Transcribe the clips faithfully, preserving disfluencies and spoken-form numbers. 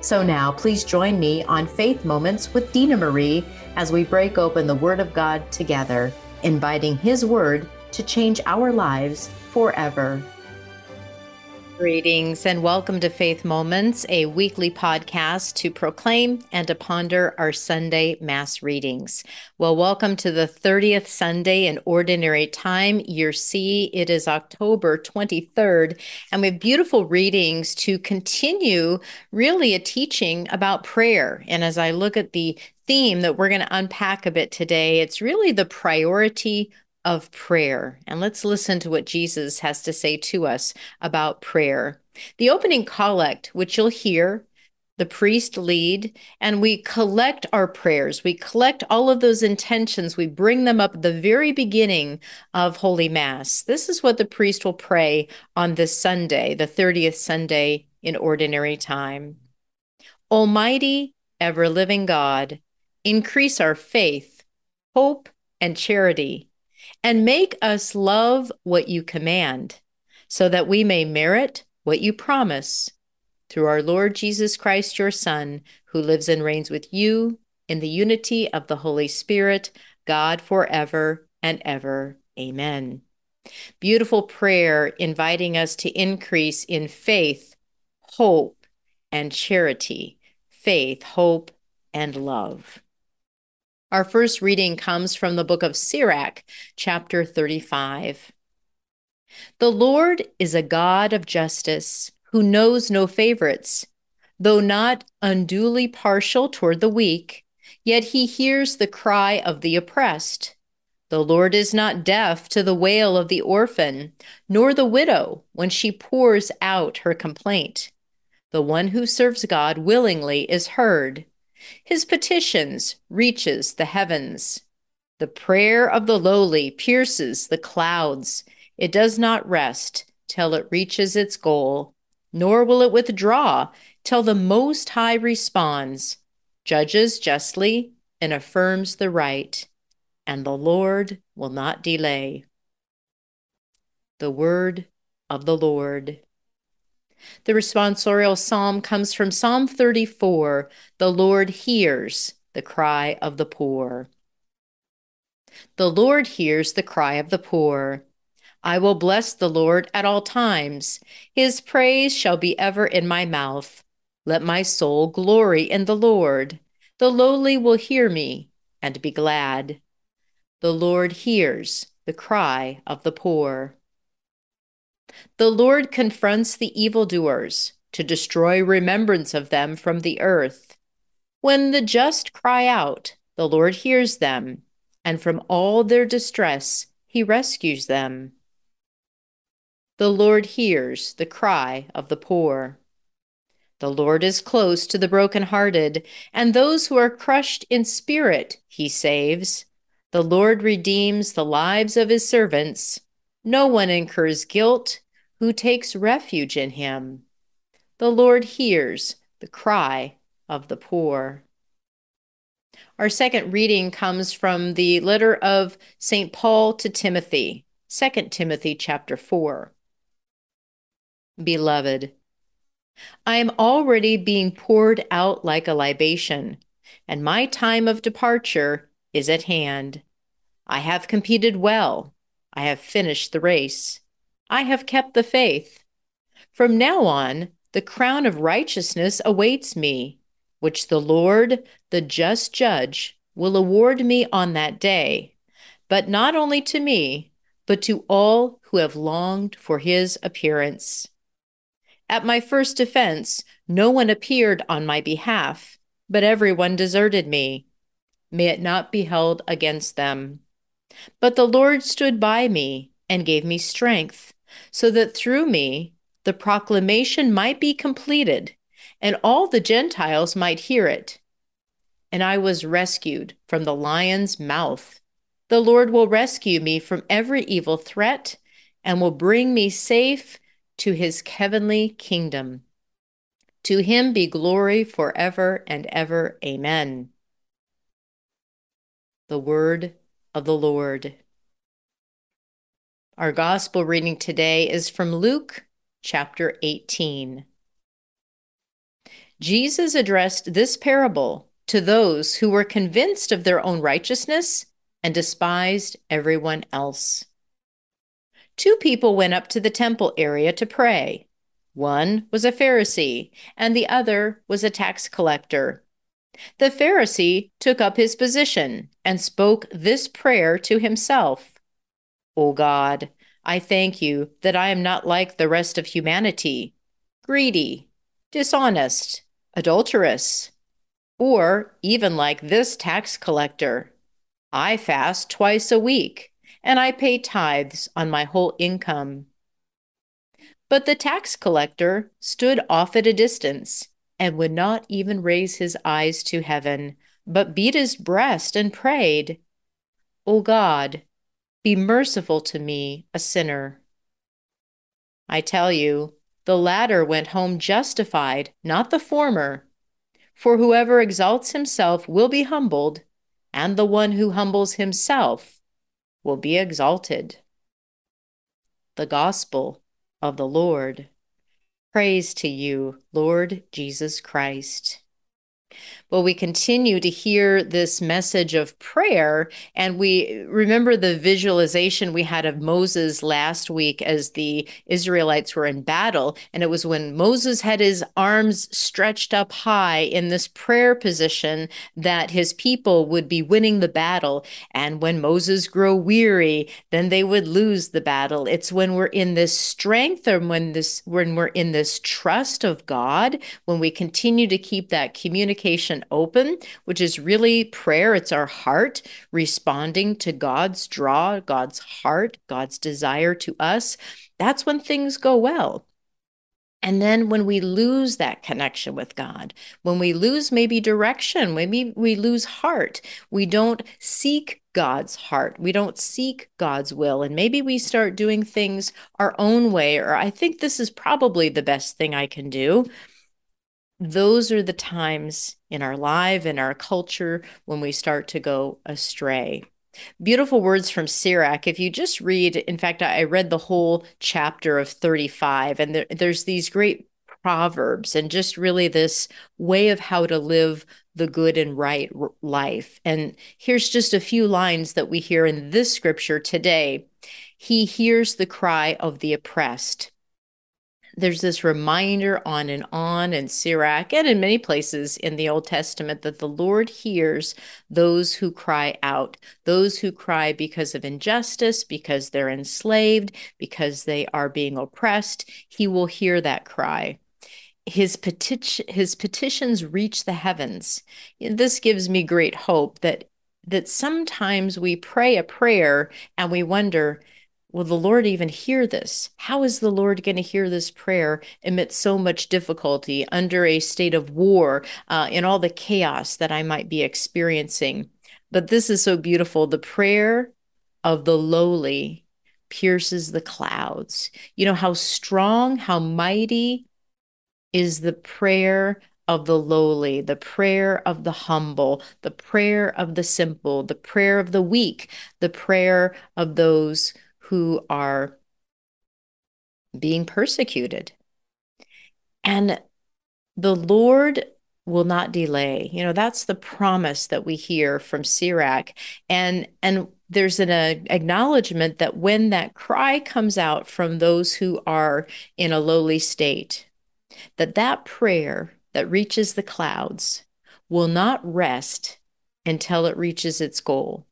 So now, please join me on Faith Moments with Dina Marie as we break open the Word of God together, inviting His Word to change our lives forever. Greetings and welcome to Faith Moments, a weekly podcast to proclaim and to ponder our Sunday Mass readings. Well, welcome to the thirtieth Sunday in Ordinary Time, Year C. It is October twenty-third, and we have beautiful readings to continue really a teaching about prayer. And as I look at the theme that we're going to unpack a bit today, it's really the priority of prayer. And let's listen to what Jesus has to say to us about prayer. The opening collect, which you'll hear the priest lead, and we collect our prayers. We collect all of those intentions. We bring them up at the very beginning of Holy Mass. This is what the priest will pray on this Sunday, the thirtieth Sunday in Ordinary Time. Almighty, ever-living God, increase our faith, hope, and charity, and make us love what you command, so that we may merit what you promise. Through our Lord Jesus Christ, your Son, who lives and reigns with you in the unity of the Holy Spirit, God forever and ever. Amen. Beautiful prayer inviting us to increase in faith, hope, and charity. Faith, hope, and love. Our first reading comes from the book of Sirach, chapter thirty-five. The Lord is a God of justice who knows no favorites. Though not unduly partial toward the weak, yet he hears the cry of the oppressed. The Lord is not deaf to the wail of the orphan, nor the widow when she pours out her complaint. The one who serves God willingly is heard. His petitions reaches the heavens. The prayer of the lowly pierces the clouds. It does not rest till it reaches its goal, nor will it withdraw till the Most High responds, judges justly, and affirms the right, and the Lord will not delay. The word of the Lord. The responsorial psalm comes from Psalm thirty-four, "The Lord hears the cry of the poor." The Lord hears the cry of the poor. I will bless the Lord at all times. His praise shall be ever in my mouth. Let my soul glory in the Lord. The lowly will hear me and be glad. The Lord hears the cry of the poor. The Lord confronts the evildoers to destroy remembrance of them from the earth. When the just cry out, the Lord hears them, and from all their distress he rescues them. The Lord hears the cry of the poor. The Lord is close to the brokenhearted, and those who are crushed in spirit he saves. The Lord redeems the lives of his servants. No one incurs guilt who takes refuge in him. The Lord hears the cry of the poor. Our second reading comes from the letter of Saint Paul to Timothy, Second Timothy chapter four. Beloved, I am already being poured out like a libation, and my time of departure is at hand. I have competed well. I have finished the race. I have kept the faith. From now on, the crown of righteousness awaits me, which the Lord, the just judge, will award me on that day, but not only to me, but to all who have longed for his appearance. At my first defense, no one appeared on my behalf, but everyone deserted me. May it not be held against them. But the Lord stood by me and gave me strength, so that through me the proclamation might be completed, and all the Gentiles might hear it. And I was rescued from the lion's mouth. The Lord will rescue me from every evil threat and will bring me safe to his heavenly kingdom. To him be glory forever and ever. Amen. The word of the Lord. Our gospel reading today is from Luke chapter eighteen. Jesus addressed this parable to those who were convinced of their own righteousness and despised everyone else. Two people went up to the temple area to pray. One was a Pharisee, and the other was a tax collector. The Pharisee took up his position and spoke this prayer to himself. O God, I thank you that I am not like the rest of humanity, greedy, dishonest, adulterous, or even like this tax collector. I fast twice a week, and I pay tithes on my whole income. But the tax collector stood off at a distance and would not even raise his eyes to heaven, but beat his breast and prayed, O God, be merciful to me, a sinner. I tell you, the latter went home justified, not the former. For whoever exalts himself will be humbled, and the one who humbles himself will be exalted. The Gospel of the Lord. Praise to you, Lord Jesus Christ. Well, we continue to hear this message of prayer, and we remember the visualization we had of Moses last week as the Israelites were in battle, and it was when Moses had his arms stretched up high in this prayer position that his people would be winning the battle, and when Moses grew weary, then they would lose the battle. It's when we're in this strength, or when this when we're in this trust of God, when we continue to keep that communication open, which is really prayer. It's our heart responding to God's draw, God's heart, God's desire to us. That's when things go well. And then when we lose that connection with God, when we lose maybe direction, maybe we lose heart, we don't seek God's heart. We don't seek God's will. And maybe we start doing things our own way, or I think this is probably the best thing I can do. Those are the times in our life, in our culture, when we start to go astray. Beautiful words from Sirach. If you just read, in fact, I read the whole chapter of thirty-five, and there, there's these great proverbs and just really this way of how to live the good and right life. And here's just a few lines that we hear in this scripture today. He hears the cry of the oppressed. There's this reminder on and on in Sirach and in many places in the Old Testament that the Lord hears those who cry out, those who cry because of injustice, because they're enslaved, because they are being oppressed. He will hear that cry. His petition, his petitions reach the heavens. This gives me great hope that, that sometimes we pray a prayer and we wonder, will the Lord even hear this? How is the Lord going to hear this prayer amidst so much difficulty, under a state of war, uh, in all the chaos that I might be experiencing? But this is so beautiful. The prayer of the lowly pierces the clouds. You know, how strong, how mighty is the prayer of the lowly, the prayer of the humble, the prayer of the simple, the prayer of the weak, the prayer of those who are being persecuted. And the Lord will not delay. You know, that's the promise that we hear from Sirach. And, and there's an uh, acknowledgement that when that cry comes out from those who are in a lowly state, that that prayer that reaches the clouds will not rest until it reaches its goal.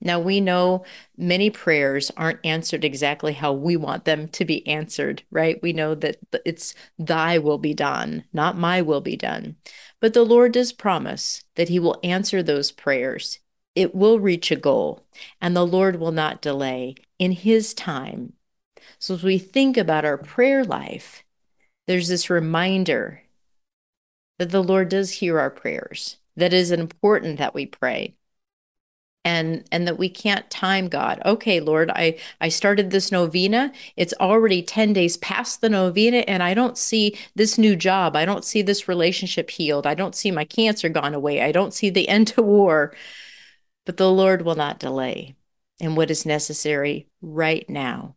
Now, we know many prayers aren't answered exactly how we want them to be answered, right? We know that it's thy will be done, not my will be done. But the Lord does promise that he will answer those prayers. It will reach a goal, and the Lord will not delay in his time. So as we think about our prayer life, there's this reminder that the Lord does hear our prayers, that it is important that we pray. And, and that we can't time God. Okay, Lord, I, I started this novena. It's already ten days past the novena, and I don't see this new job. I don't see this relationship healed. I don't see my cancer gone away. I don't see the end to war. But the Lord will not delay in what is necessary right now.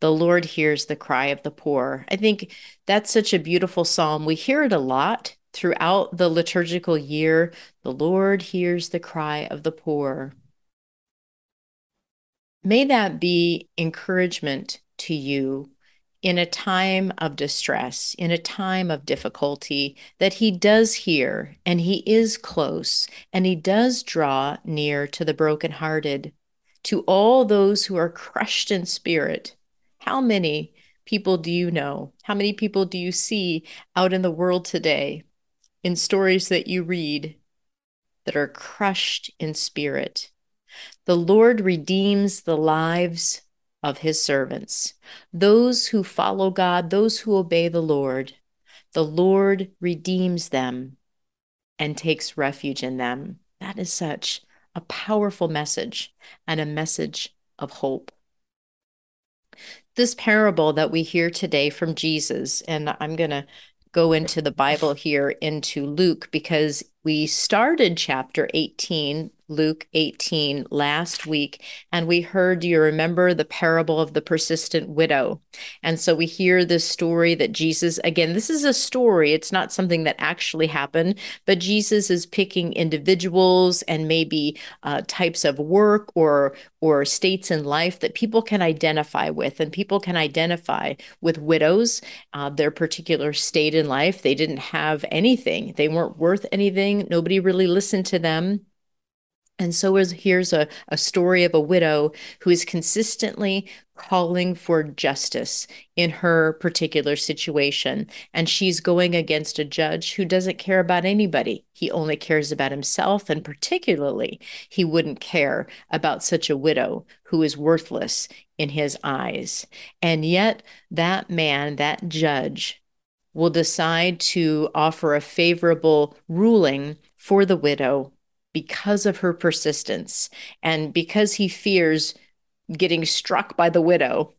The Lord hears the cry of the poor. I think that's such a beautiful psalm. We hear it a lot. Throughout the liturgical year, the Lord hears the cry of the poor. May that be encouragement to you in a time of distress, in a time of difficulty, that he does hear and he is close and he does draw near to the brokenhearted, to all those who are crushed in spirit. How many people do you know? How many people do you see out in the world today? In stories that you read that are crushed in spirit. The Lord redeems the lives of his servants. Those who follow God, those who obey the Lord, the Lord redeems them and takes refuge in them. That is such a powerful message and a message of hope. This parable that we hear today from Jesus, and I'm going to go into the Bible here, into Luke, because we started chapter eighteen, Luke eighteen, last week, and we heard, do you remember the parable of the persistent widow? And so we hear this story that Jesus, again, this is a story, it's not something that actually happened, but Jesus is picking individuals and maybe uh, types of work or or states in life that people can identify with, and people can identify with widows, uh, their particular state in life. They didn't have anything. They weren't worth anything. Nobody really listened to them. And so here's a, a story of a widow who is consistently calling for justice in her particular situation. And she's going against a judge who doesn't care about anybody. He only cares about himself. And particularly, he wouldn't care about such a widow who is worthless in his eyes. And yet that man, that judge, will decide to offer a favorable ruling for the widow because of her persistence, and because he fears getting struck by the widow.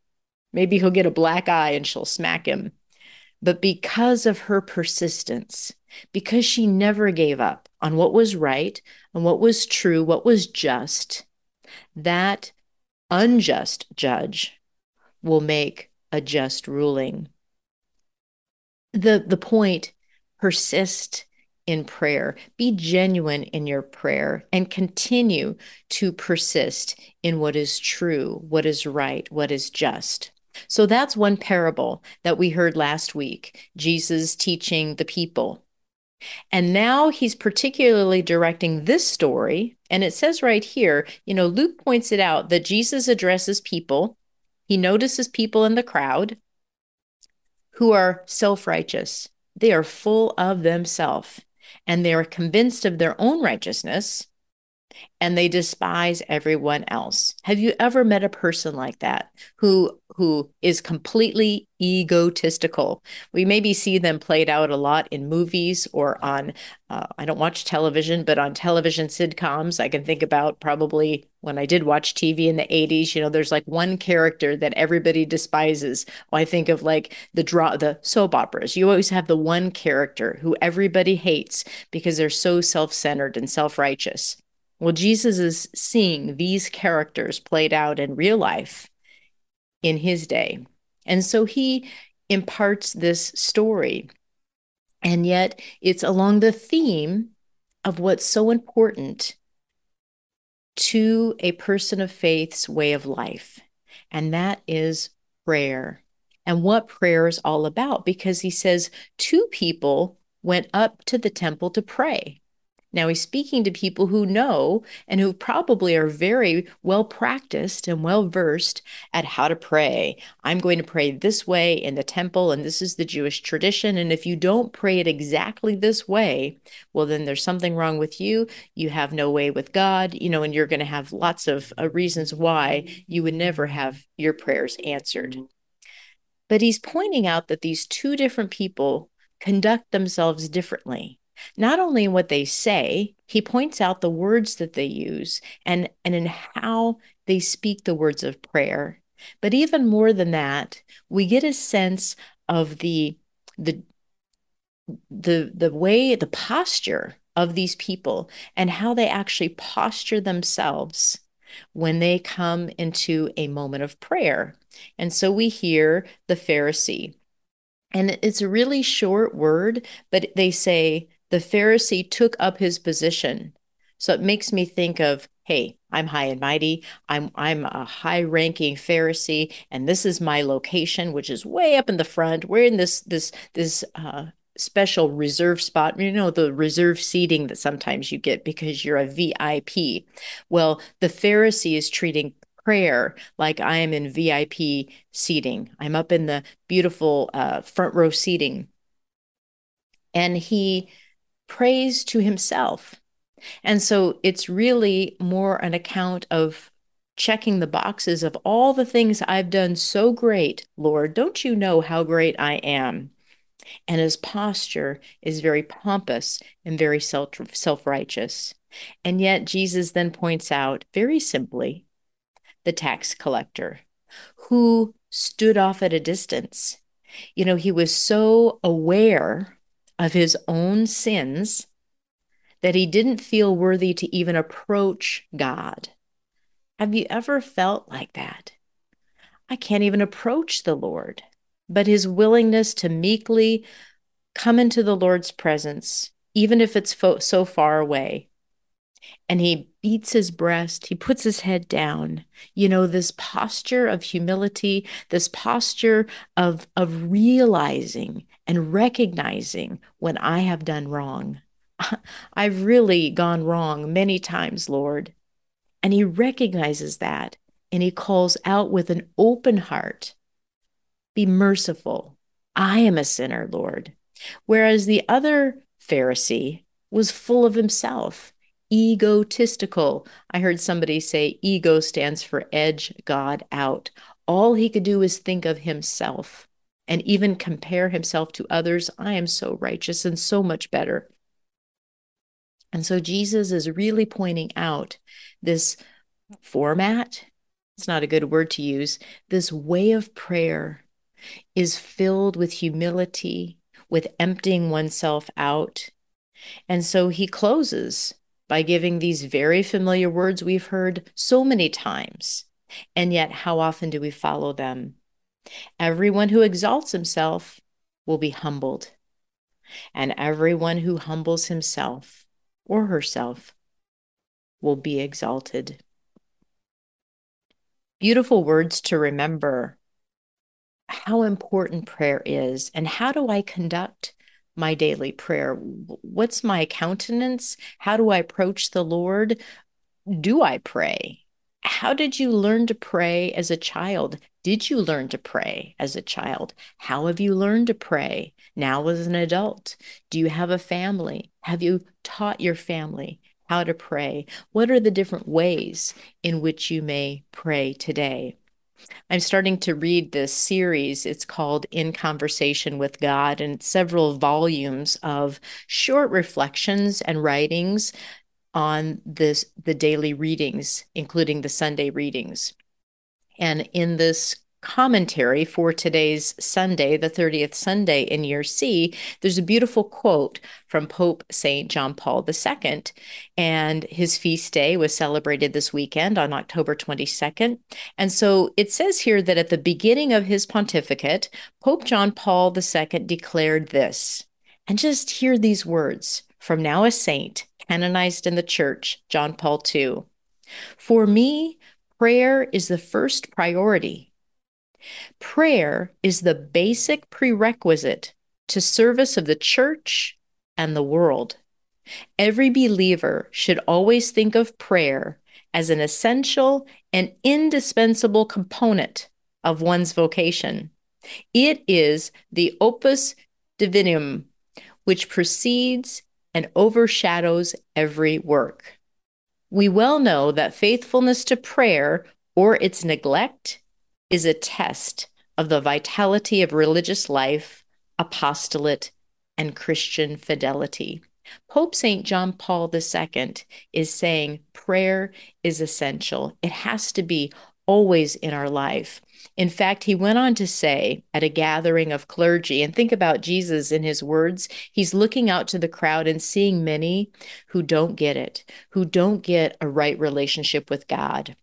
Maybe he'll get a black eye and she'll smack him. But because of her persistence, because she never gave up on what was right and what was true, what was just, that unjust judge will make a just ruling. The, the point, persist in prayer. Be genuine in your prayer and continue to persist in what is true, what is right, what is just. So that's one parable that we heard last week, Jesus teaching the people. And now he's particularly directing this story. And it says right here, you know, Luke points it out that Jesus addresses people. He notices people in the crowd who are self-righteous. They are full of themselves. And they are convinced of their own righteousness, and they despise everyone else. Have you ever met a person like that who, who is completely egotistical? We maybe see them played out a lot in movies or on, uh, I don't watch television, but on television sitcoms. I can think about probably when I did watch T V in the eighties, you know, there's like one character that everybody despises. I think of like the dra- the soap operas. You always have the one character who everybody hates because they're so self-centered and self-righteous. Well, Jesus is seeing these characters played out in real life in his day. And so he imparts this story. And yet it's along the theme of what's so important to a person of faith's way of life. And that is prayer. And what prayer is all about. Because he says two people went up to the temple to pray. Now he's speaking to people who know and who probably are very well practiced and well versed at how to pray. I'm going to pray this way in the temple, and this is the Jewish tradition. And if you don't pray it exactly this way, well, then there's something wrong with you. You have no way with God, you know, and you're going to have lots of uh, reasons why you would never have your prayers answered. But he's pointing out that these two different people conduct themselves differently. Not only in what they say, he points out the words that they use and, and in how they speak the words of prayer. But even more than that, we get a sense of the the the the way, the posture of these people and how they actually posture themselves when they come into a moment of prayer. And so we hear the Pharisee. And it's a really short word, but they say, the Pharisee took up his position. So it makes me think of, hey, I'm high and mighty. I'm I'm a high-ranking Pharisee, and this is my location, which is way up in the front. We're in this this this uh, special reserve spot. You know, the reserve seating that sometimes you get because you're a V I P. Well, the Pharisee is treating prayer like I am in V I P seating. I'm up in the beautiful uh, front row seating, and he prays to himself. And so it's really more an account of checking the boxes of all the things I've done so great, Lord, don't you know how great I am? And his posture is very pompous and very self- self-righteous. And yet Jesus then points out very simply the tax collector who stood off at a distance. You know, he was so aware of his own sins that he didn't feel worthy to even approach God. Have you ever felt like that? I can't even approach the Lord. But his willingness to meekly come into the Lord's presence, even if it's fo- so far away, and he beats his breast, he puts his head down, you know, this posture of humility, this posture of, of realizing and recognizing when I have done wrong. I've really gone wrong many times, Lord. And he recognizes that, and he calls out with an open heart, be merciful. I am a sinner, Lord. Whereas the other Pharisee was full of himself. Egotistical. I heard somebody say ego stands for edge God out. All he could do is think of himself and even compare himself to others. I am so righteous and so much better. And so Jesus is really pointing out this format. It's not a good word to use. This way of prayer is filled with humility, with emptying oneself out. And so he closes by giving these very familiar words we've heard so many times. And yet, how often do we follow them? Everyone who exalts himself will be humbled. And everyone who humbles himself or herself will be exalted. Beautiful words to remember how important prayer is, and how do I conduct my daily prayer? What's my countenance? How do I approach the Lord? Do I pray? How did you learn to pray as a child? Did you learn to pray as a child? How have you learned to pray now as an adult? Do you have a family? Have you taught your family how to pray? What are the different ways in which you may pray today? I'm starting to read this series. It's called In Conversation with God, and it's several volumes of short reflections and writings on this the daily readings, including the Sunday readings. And in this commentary for today's Sunday, the thirtieth Sunday in Year C, there's a beautiful quote from Pope Saint John Paul the Second, and his feast day was celebrated this weekend on October twenty-second. And so it says here that at the beginning of his pontificate, Pope John Paul the Second declared this, and just hear these words from now a saint canonized in the Church, John Paul the Second. For me, prayer is the first priority. Prayer is the basic prerequisite to service of the church and the world. Every believer should always think of prayer as an essential and indispensable component of one's vocation. It is the opus divinum, which precedes and overshadows every work. We well know that faithfulness to prayer or its neglect is a test of the vitality of religious life, apostolate, and Christian fidelity. Pope Saint John Paul the Second is saying prayer is essential. It has to be always in our life. In fact, he went on to say at a gathering of clergy, and think about Jesus in his words, he's looking out to the crowd and seeing many who don't get it, who don't get a right relationship with God.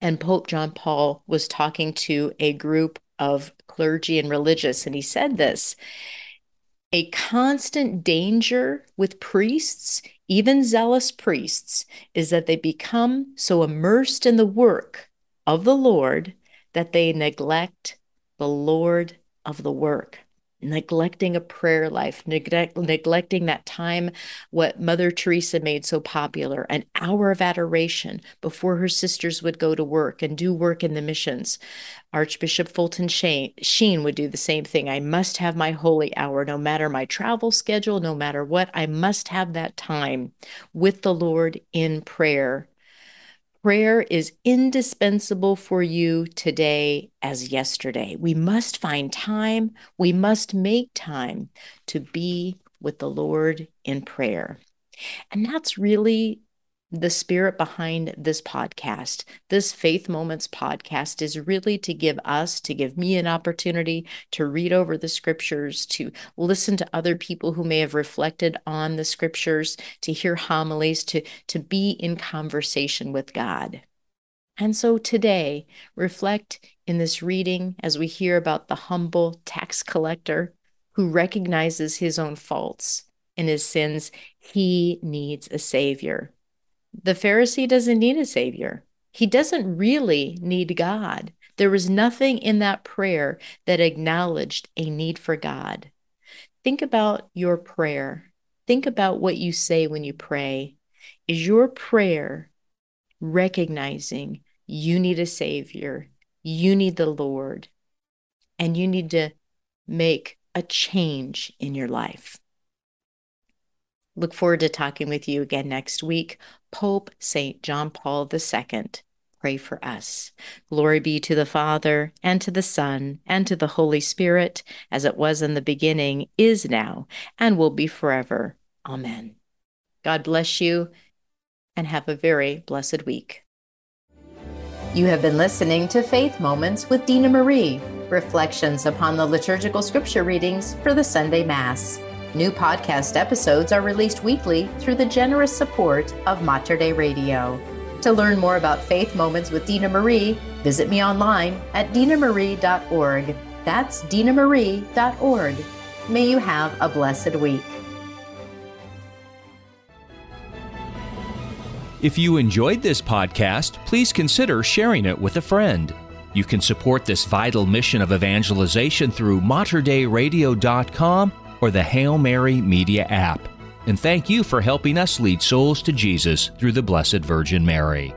And Pope John Paul was talking to a group of clergy and religious, and he said this, a constant danger with priests, even zealous priests, is that they become so immersed in the work of the Lord that they neglect the Lord of the work, neglecting a prayer life, neglect, neglecting that time, what Mother Teresa made so popular, an hour of adoration before her sisters would go to work and do work in the missions. Archbishop Fulton Sheen would do the same thing. I must have my holy hour, no matter my travel schedule, no matter what, I must have that time with the Lord in prayer. Prayer is indispensable for you today as yesterday. We must find time. We must make time to be with the Lord in prayer. And that's really the spirit behind this podcast. This Faith Moments podcast is really to give us, to give me an opportunity to read over the scriptures, to listen to other people who may have reflected on the scriptures, to hear homilies, to, to be in conversation with God. And so today, reflect in this reading as we hear about the humble tax collector who recognizes his own faults and his sins. He needs a savior. The Pharisee doesn't need a savior. He doesn't really need God. There was nothing in that prayer that acknowledged a need for God. Think about your prayer. Think about what you say when you pray. Is your prayer recognizing you need a savior, you need the Lord, and you need to make a change in your life? Look forward to talking with you again next week. Pope Saint John Paul the Second, pray for us. Glory be to the Father, and to the Son, and to the Holy Spirit, as it was in the beginning, is now, and will be forever. Amen. God bless you, and have a very blessed week. You have been listening to Faith Moments with Dina Marie, reflections upon the liturgical scripture readings for the Sunday Mass. New podcast episodes are released weekly through the generous support of Mater Dei Radio. To learn more about Faith Moments with Dina Marie, visit me online at dina marie dot org. That's dina marie dot org. May you have a blessed week. If you enjoyed this podcast, please consider sharing it with a friend. You can support this vital mission of evangelization through Mater Day Radio dot com or the Hail Mary Media app. And thank you for helping us lead souls to Jesus through the Blessed Virgin Mary.